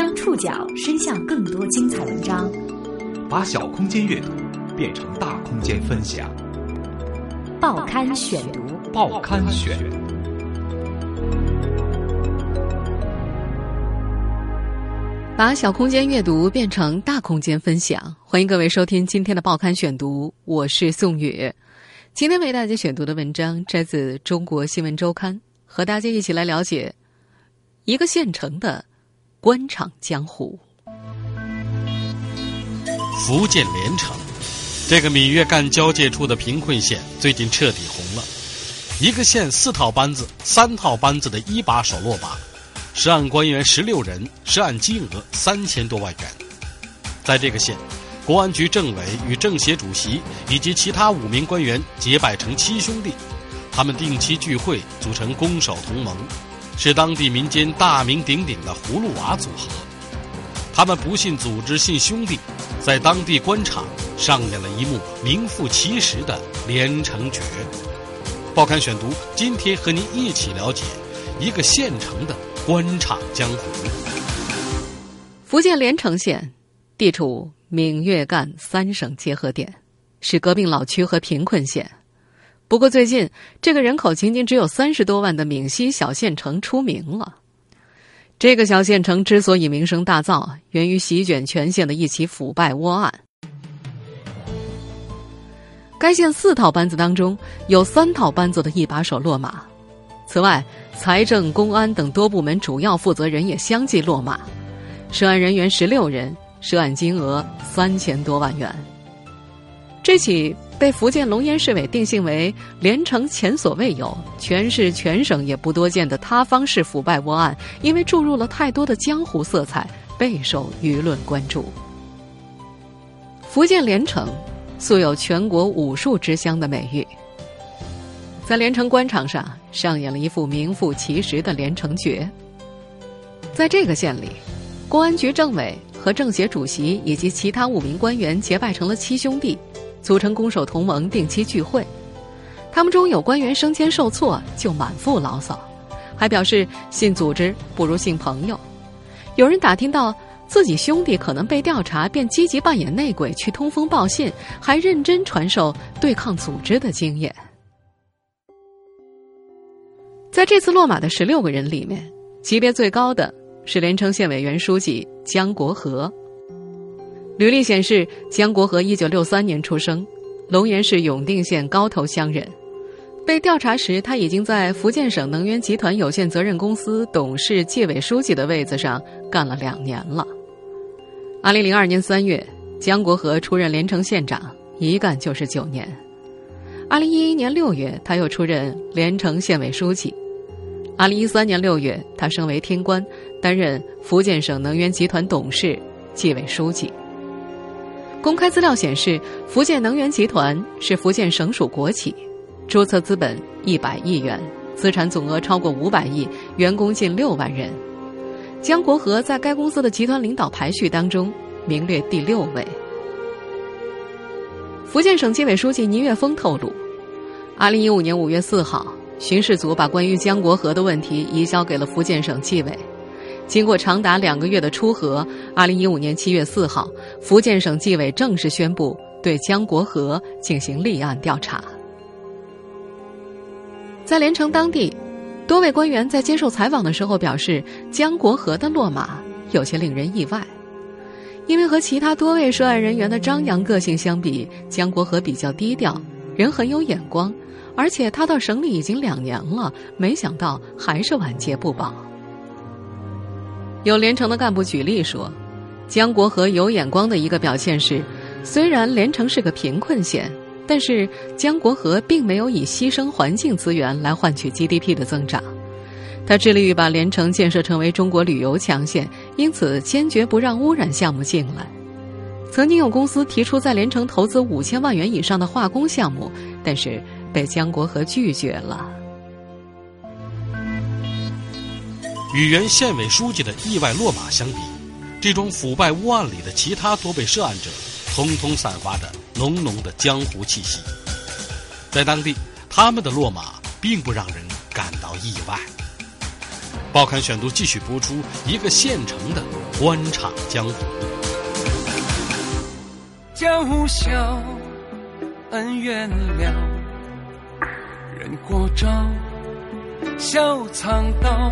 将触角伸向更多精彩文章，把小空间阅读变成大空间分享。报刊选读，报刊选。把小空间阅读变成大空间分享，欢迎各位收听今天的报刊选读，我是宋宇。今天为大家选读的文章摘自《中国新闻周刊》，和大家一起来了解一个县城的官场江湖。福建连城这个闽粤赣交界处的贫困县最近彻底红了，一个县4套班子，3套班子的1把手落把，实案官员16人，实案金额3000多万元。在这个县，国安局政委与政协主席以及其他5名官员结拜成7兄弟，他们定期聚会，组成攻守同盟，是当地民间大名鼎鼎的葫芦娃组合。他们不信组织，信兄弟，在当地官场上演了一幕名副其实的连城诀。报刊选读，今天和您一起了解一个县城的官场江湖。福建连城县地处闽粤赣3省结合点，是革命老区和贫困县。不过最近，这个人口仅仅只有30多万的闽西小县城出名了。这个小县城之所以名声大噪，源于席卷全县的一起腐败窝案。该县4套班子当中，有3套班子的1把手落马，此外，财政、公安等多部门主要负责人也相继落马，涉案人员16人，涉案金额3000多万元。这起被福建龙岩市委定性为连城前所未有、全市全省也不多见的塌方式腐败窝案，因为注入了太多的江湖色彩，备受舆论关注。福建连城素有全国武术之乡的美誉，在连城官场上上演了一副名副其实的连城诀。在这个县里，公安局政委和政协主席以及其他5名官员结拜成了7兄弟，组成攻守同盟，定期聚会。他们中有官员升迁受挫就满腹牢骚，还表示信组织不如信朋友。有人打听到自己兄弟可能被调查，便积极扮演内鬼去通风报信，还认真传授对抗组织的经验。在这次落马的16个人里面，级别最高的是连城县委原书记江国和。履历显示，江国和1963年出生，龙岩市永定县高头乡人。被调查时，他已经在福建省能源集团有限责任公司董事、纪委书记的位子上干了2年了。2002年3月，江国和出任连城县长，一干就是9年。2011年6月，他又出任连城县委书记。2013年6月，他升为厅官，担任福建省能源集团董事、纪委书记。公开资料显示，福建能源集团是福建省属国企，注册资本100亿元，资产总额超过500亿，员工近6万人。江国和在该公司的集团领导排序当中名列第6位。福建省纪委书记倪岳峰透露，2015年5月4号，巡视组把关于江国和的问题移交给了福建省纪委。经过长达2个月的出核，2015年7月4号，福建省纪委正式宣布对江国和进行立案调查。在连城当地，多位官员在接受采访的时候表示，江国和的落马有些令人意外，因为和其他多位涉案人员的张扬个性相比，江国和比较低调，人很有眼光，而且他到省里已经2年了，没想到还是晚节不保。有连城的干部举例说，江国和有眼光的一个表现是，虽然连城是个贫困县，但是江国和并没有以牺牲环境资源来换取 GDP 的增长。他致力于把连城建设成为中国旅游强县，因此坚决不让污染项目进来。曾经有公司提出在连城投资5000万元以上的化工项目，但是被江国和拒绝了。与原县委书记的意外落马相比，这种腐败窝案里的其他多被涉案者通通散发着浓浓的江湖气息。在当地，他们的落马并不让人感到意外。报刊选读继续播出一个县城的欢畅江湖。娇小恩怨了，人过招，笑藏刀。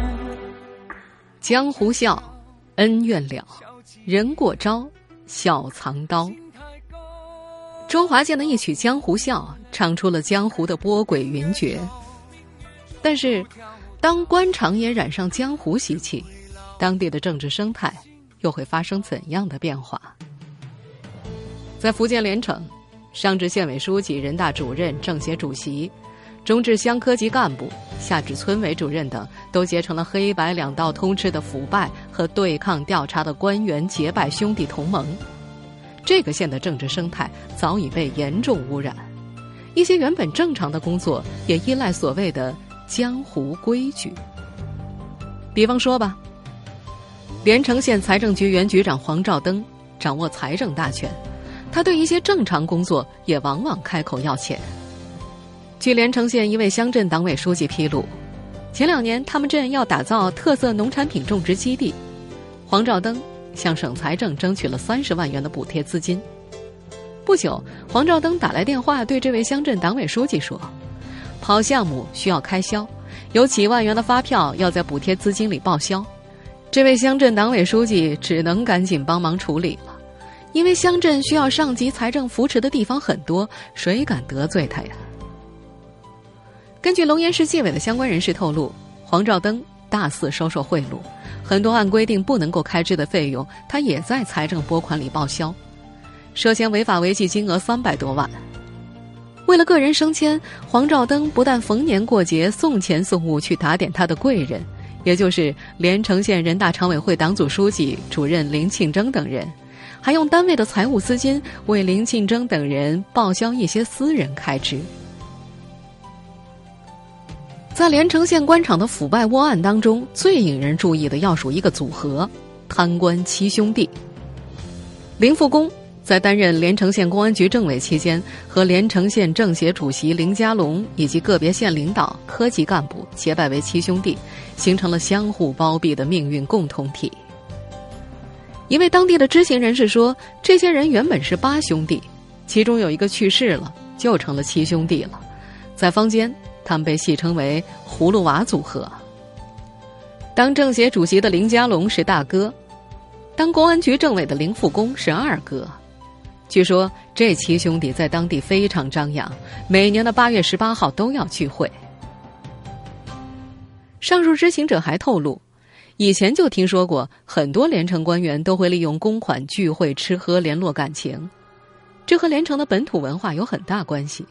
江湖笑，恩怨了，人过招，笑藏刀。周华健的一曲《江湖笑》唱出了江湖的波诡云谲，但是当官场也染上江湖习气，当地的政治生态又会发生怎样的变化？在福建连城，上至县委书记、人大主任、政协主席，中至乡科级干部，下至村委主任等，都结成了黑白两道通吃的腐败和对抗调查的官员结拜兄弟同盟。这个县的政治生态早已被严重污染，一些原本正常的工作也依赖所谓的江湖规矩。比方说吧，连城县财政局原局长黄兆登掌握财政大权，他对一些正常工作也往往开口要钱。据连城县一位乡镇党委书记披露，前2年他们镇要打造特色农产品种植基地，黄兆登向省财政争取了30万元的补贴资金。不久，黄兆登打来电话，对这位乡镇党委书记说，跑项目需要开销，有几万元的发票要在补贴资金里报销。这位乡镇党委书记只能赶紧帮忙处理了，因为乡镇需要上级财政扶持的地方很多，谁敢得罪他呀？根据龙岩市纪委的相关人士透露，黄兆登大肆收受贿赂，很多按规定不能够开支的费用，他也在财政拨款里报销，涉嫌违法违纪金额300多万。为了个人升迁，黄兆登不但逢年过节送钱送物去打点他的贵人，也就是连城县人大常委会党组书记、主任林庆征等人，还用单位的财务资金为林庆征等人报销一些私人开支。在连城县官场的腐败窝案当中，最引人注意的要数一个组合——贪官七兄弟。林复功在担任连城县公安局政委期间，和连城县政协主席林佳龙以及个别县领导、科级干部结拜为七兄弟，形成了相互包庇的命运共同体。一位当地的知情人士说，这些人原本是8兄弟，其中有一个去世了，就成了7兄弟了。在坊间，他们被戏称为葫芦娃组合。当政协主席的林佳龙是大哥，当公安局政委的林复功是二哥。据说这7兄弟在当地非常张扬，每年的8月18号都要聚会。上述知情者还透露，以前就听说过很多连城官员都会利用公款聚会吃喝联络感情，这和连城的本土文化有很大关系。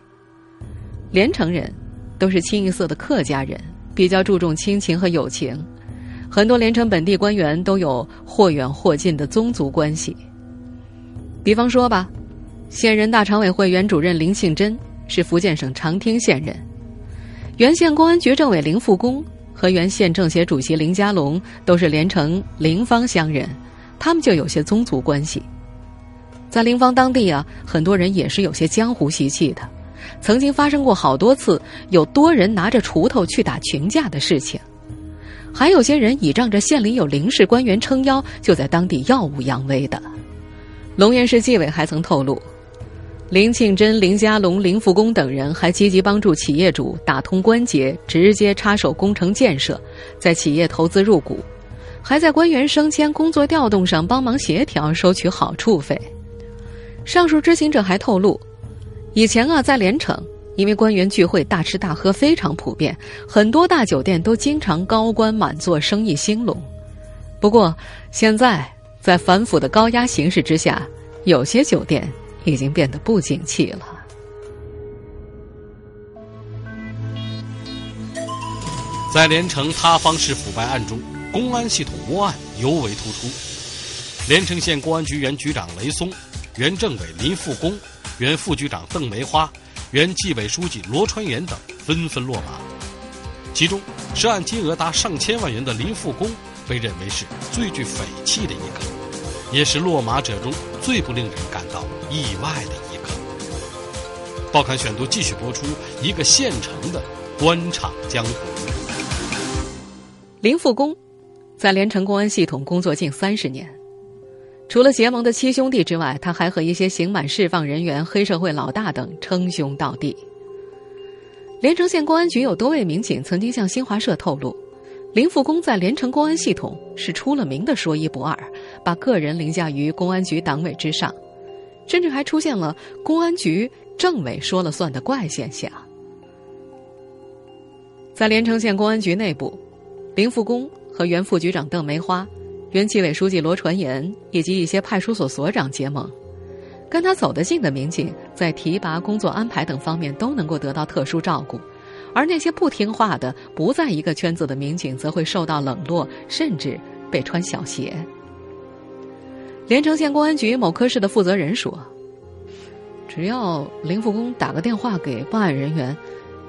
连城人都是清一色的客家人，比较注重亲情和友情，很多连城本地官员都有或远或近的宗族关系。比方说吧，县人大常委会原主任林庆珍是福建省长汀县人，原县公安局政委林复功和原县政协主席林佳龙都是连城临芳乡人，他们就有些宗族关系。在临芳当地啊，很多人也是有些江湖习气的，曾经发生过好多次有多人拿着锄头去打群架的事情，还有些人倚仗着县里有临时官员撑腰，就在当地耀武扬威的。龙岩市纪委还曾透露，林庆珍、林佳龙、林复功等人还积极帮助企业主打通关节，直接插手工程建设，在企业投资入股，还在官员升迁、工作调动上帮忙协调，收取好处费。上述知情者还透露，以前啊，在连城，因为官员聚会大吃大喝非常普遍，很多大酒店都经常高官满座，生意兴隆。不过现在在反腐的高压形势之下，有些酒店已经变得不景气了。在连城塌方式腐败案中，公安系统窝案尤为突出。连城县公安局原局长雷松、原政委林复功、原副局长邓梅花、原纪委书记罗川元等纷纷落马，其中涉案金额达上千万元的林复功被认为是最具匪气的一个，也是落马者中最不令人感到意外的一个。报刊选读继续播出一个县城的官场江湖。林复工在连城公安系统工作近30年，除了结盟的七兄弟之外，他还和一些刑满释放人员、黑社会老大等称兄道弟。连城县公安局有多位民警曾经向新华社透露，林复工在连城公安系统是出了名的说一不二，把个人凌驾于公安局党委之上，甚至还出现了公安局政委说了算的怪现象。在连城县公安局内部，林复工和原副局长邓梅花、原纪委书记罗传言以及一些派出所所长结盟，跟他走得近的民警在提拔、工作安排等方面都能够得到特殊照顾，而那些不听话的、不在一个圈子的民警则会受到冷落，甚至被穿小鞋。连城县公安局某科室的负责人说，只要林复工打个电话给办案人员，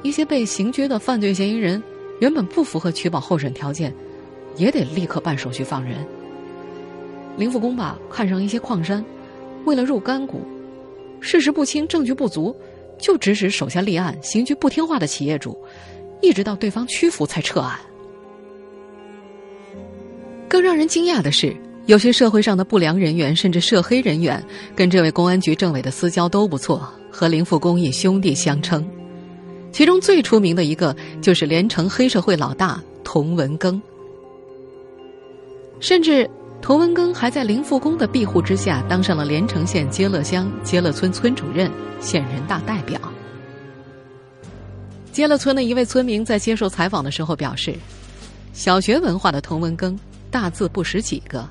一些被刑拘的犯罪嫌疑人原本不符合取保候审条件，也得立刻办手续放人。林复工吧看上一些矿山，为了入干股，事实不清、证据不足，就指使手下立案刑拘不听话的企业主，一直到对方屈服才撤案。更让人惊讶的是，有些社会上的不良人员甚至涉黑人员跟这位公安局政委的私交都不错，和林复工以兄弟相称。其中最出名的一个就是连城黑社会老大童文庚，甚至童文庚还在林复工的庇护之下当上了连城县街乐乡街乐村村主任、县人大代表。街乐村的一位村民在接受采访的时候表示，小学文化的童文庚大字不识几个，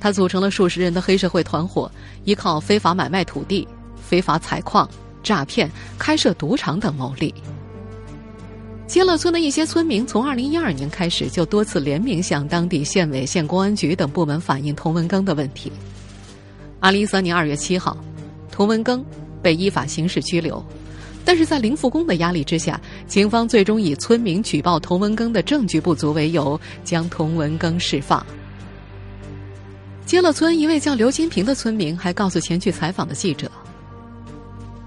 他组成了数十人的黑社会团伙，依靠非法买卖土地、非法采矿、诈骗、开设赌场等牟利。街乐村的一些村民从2012年开始就多次联名向当地县委、县公安局等部门反映童文庚的问题。2013年2月7号，童文庚被依法刑事拘留，但是在林复工的压力之下，警方最终以村民举报童文庚的证据不足为由，将童文庚释放。街乐村一位叫刘金平的村民还告诉前去采访的记者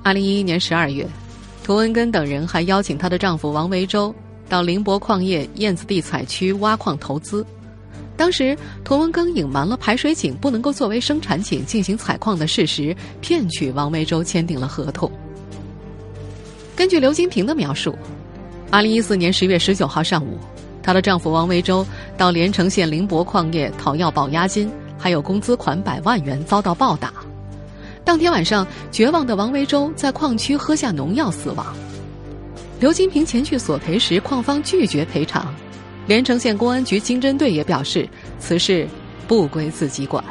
，2011年12月，童文庚等人还邀请她的丈夫王维洲到宁波矿业燕子地采区挖矿投资。当时，童文庚隐瞒了排水井不能够作为生产井进行采矿的事实，骗取王维洲签订了合同。根据刘金平的描述，2014年10月19号上午，她的丈夫王维洲到连城县宁波矿业讨要保押金，还有工资款100万元，遭到暴打。当天晚上，绝望的王维洲在矿区喝下农药死亡。刘金平前去索赔时，矿方拒绝赔偿。连城县公安局经侦队也表示，此事不归自己管。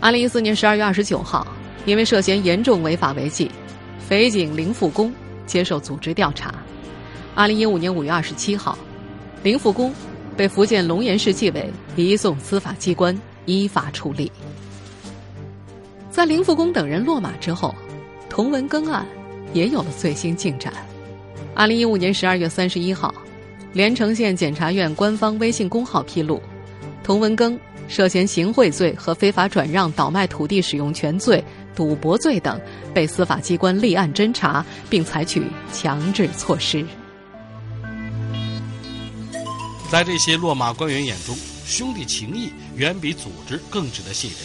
2014年12月29号，因为涉嫌严重违法违纪，匪警林复工接受组织调查。2015年5月27号，林复工被福建龙岩市纪委移送司法机关依法处理。在林复工等人落马之后，童文庚案也有了最新进展。2015年12月31号，连城县检察院官方微信公号披露，童文庚涉嫌行贿罪和非法转让、倒卖土地使用权罪、赌博罪等，被司法机关立案侦查，并采取强制措施。在这些落马官员眼中，兄弟情谊远比组织更值得信任。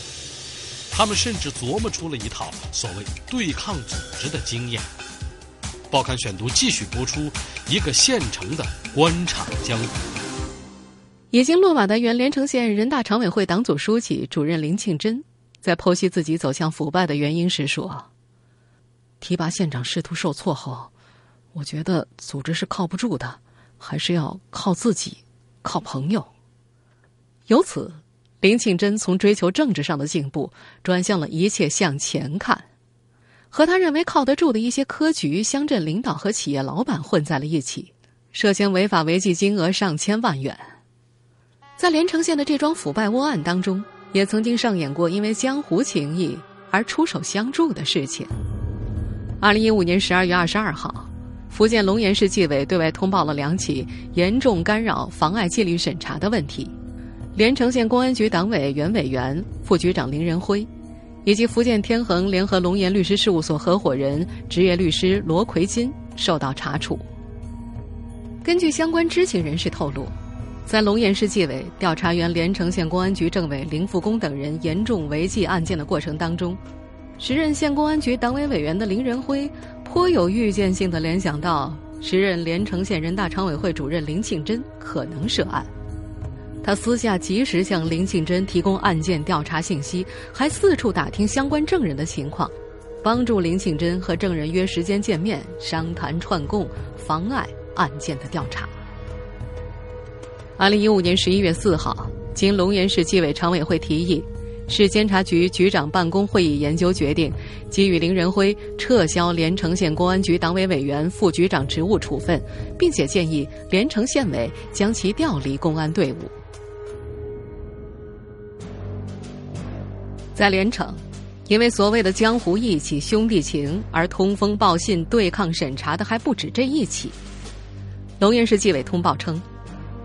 他们甚至琢磨出了一套所谓对抗组织的经验。报刊选读继续播出一个现成的官场江湖。已经落马的原连城县人大常委会党组书记、主任林庆珍在剖析自己走向腐败的原因时说，提拔县长仕途受挫后，我觉得组织是靠不住的，还是要靠自己、靠朋友。由此，林庆珍从追求政治上的进步转向了一切向前看，和他认为靠得住的一些科局、乡镇领导和企业老板混在了一起，涉嫌违法违纪金额上千万元。在连城县的这桩腐败窝案当中，也曾经上演过因为江湖情谊而出手相助的事情。2015年12月22号，福建龙岩市纪委对外通报了2起严重干扰、妨碍纪律审查的问题。连城县公安局党委原委员、副局长林仁辉，以及福建天恒联合龙岩律师事务所合伙人、职业律师罗奎金受到查处。根据相关知情人士透露，在龙岩市纪委调查原连城县公安局政委林富功等人严重违纪案件的过程当中，时任县公安局党委委员的林仁辉颇有预见性的联想到时任连城县人大常委会主任林庆珍可能涉案。他私下及时向林庆珍提供案件调查信息，还四处打听相关证人的情况，帮助林庆珍和证人约时间见面，商谈串供，妨碍案件的调查。2015年11月4号，经龙岩市纪委常委会提议，市监察局局长办公会议研究决定，给予林仁辉撤销连城县公安局党委委员、副局长职务处分，并且建议连城县委将其调离公安队伍。在连城，因为所谓的江湖义气、兄弟情而通风报信、对抗审查的还不止这一起。龙岩市纪委通报称，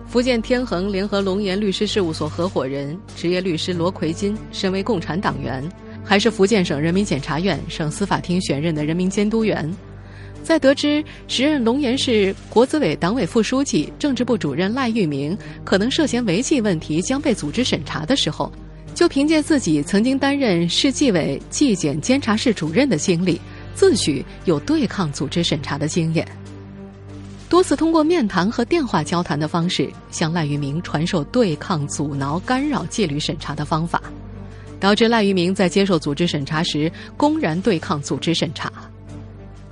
福建天恒联合龙岩律师事务所合伙人、职业律师罗奎金，身为共产党员，还是福建省人民检察院、省司法厅选任的人民监督员，在得知时任龙岩市国资委党委副书记、政治部主任赖玉明可能涉嫌违纪问题将被组织审查的时候，就凭借自己曾经担任市纪委纪检监察室主任的经历，自诩有对抗组织审查的经验，多次通过面谈和电话交谈的方式向赖玉明传授对抗、阻挠、干扰纪律审查的方法，导致赖玉明在接受组织审查时公然对抗组织审查。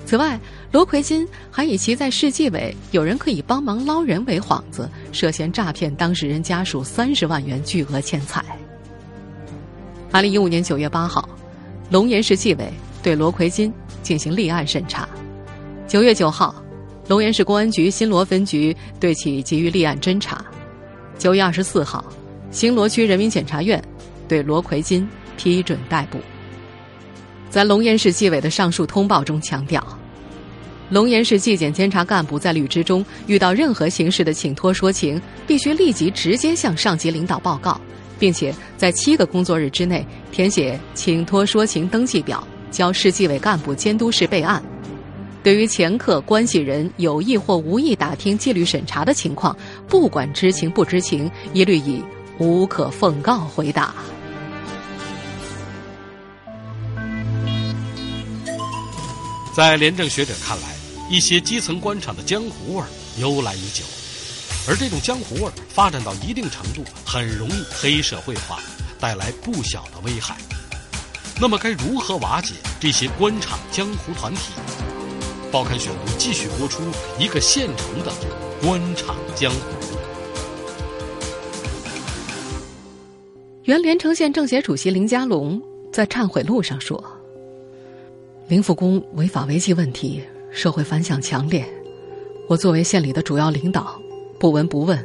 此外，罗奎金还以其在市纪委有人可以帮忙捞人为幌子，涉嫌诈骗当事人家属30万元巨额钱财。2015年9月8号，龙岩市纪委对罗奎金进行立案审查。9月9号，龙岩市公安局新罗分局对其给予立案侦查。9月24号，新罗区人民检察院对罗奎金批准逮捕。在龙岩市纪委的上述通报中强调，龙岩市纪检监察干部在履职中遇到任何形式的请托说情，必须立即直接向上级领导报告，并且在7个工作日之内填写请托说情登记表，交市纪委干部监督室备案。对于前客、关系人有意或无意打听纪律审查的情况，不管知情不知情，一律以无可奉告回答。在廉政学者看来，一些基层官场的江湖味儿由来已久，而这种江湖味儿发展到一定程度，很容易黑社会化，带来不小的危害。那么该如何瓦解这些官场江湖团体？报刊选读继续播出一个现成的官场江湖。原连城县政协主席林佳龙在忏悔录上说，林富功违法违纪问题社会反响强烈，我作为县里的主要领导，不闻不问，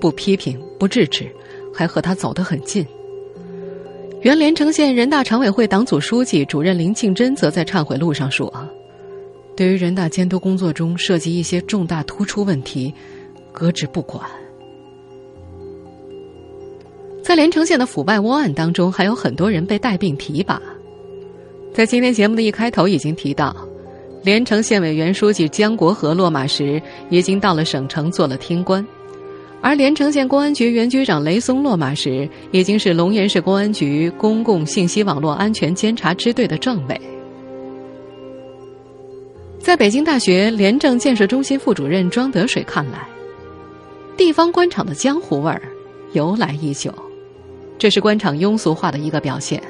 不批评，不制止，还和他走得很近。原连城县人大常委会党组书记、主任林庆珍则在忏悔录上说，对于人大监督工作中涉及一些重大突出问题，搁置不管。在连城县的腐败窝案当中，还有很多人被带病提拔。在今天节目的一开头已经提到，连城县委原书记江国和落马时已经到了省城做了厅官，而连城县公安局原局长雷松落马时已经是龙岩市公安局公共信息网络安全监察支队的政委。在北京大学廉政建设中心副主任庄德水看来，地方官场的江湖味儿由来已久，这是官场庸俗化的一个表现，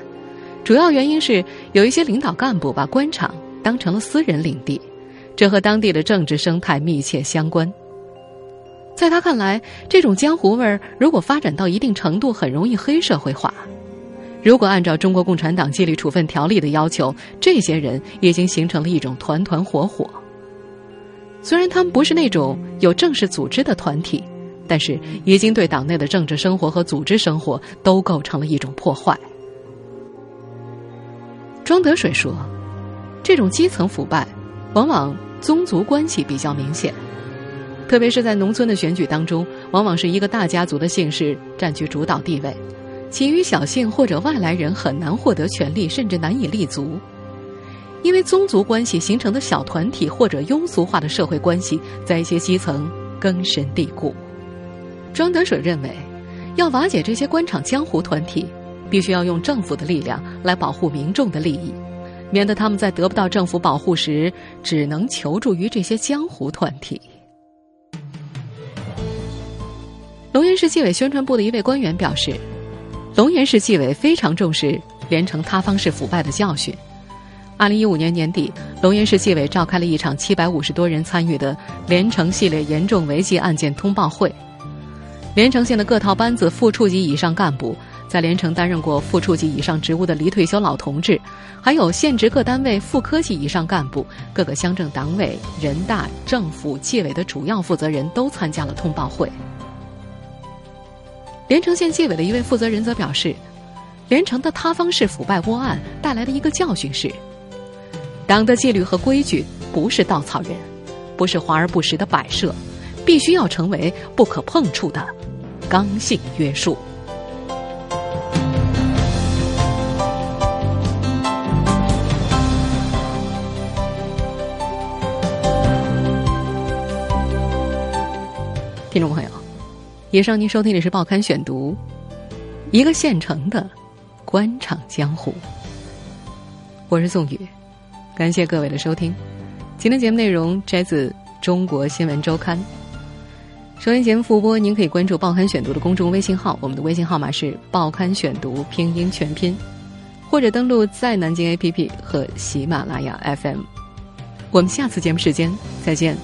主要原因是有一些领导干部把官场当成了私人领地，这和当地的政治生态密切相关。在他看来，这种江湖味儿如果发展到一定程度，很容易黑社会化。如果按照中国共产党纪律处分条例的要求，这些人已经形成了一种团团伙伙。虽然他们不是那种有正式组织的团体，但是已经对党内的政治生活和组织生活都构成了一种破坏。庄德水说，这种基层腐败往往宗族关系比较明显，特别是在农村的选举当中，往往是一个大家族的姓氏占据主导地位，其余小姓或者外来人很难获得权力，甚至难以立足。因为宗族关系形成的小团体或者庸俗化的社会关系，在一些基层根深蒂固。庄德水认为，要瓦解这些官场江湖团体，必须要用政府的力量来保护民众的利益，免得他们在得不到政府保护时，只能求助于这些江湖团体。龙岩市纪委宣传部的一位官员表示，龙岩市纪委非常重视连城塌方式腐败的教训。2015年年底，龙岩市纪委召开了一场750多人参与的连城系列严重违纪案件通报会。连城县的各套班子副处级以上干部，在连城担任过副处级以上职务的离退休老同志，还有县直各单位副科级以上干部、各个乡镇党委、人大、政府、纪委的主要负责人都参加了通报会。连城县纪委的一位负责人则表示，连城的塌方式腐败窝案带来的一个教训是，党的纪律和规矩不是稻草人，不是华而不实的摆设，必须要成为不可碰触的刚性约束。听众朋友，以上您收听的是《报刊选读》，一个现成的官场江湖。我是宋宇，感谢各位的收听。今天节目内容摘自《中国新闻周刊》。收听节目复播，您可以关注《报刊选读》的公众微信号，我们的微信号码是“报刊选读”拼音全拼，或者登录在南京 APP 和喜马拉雅 FM。我们下次节目时间再见。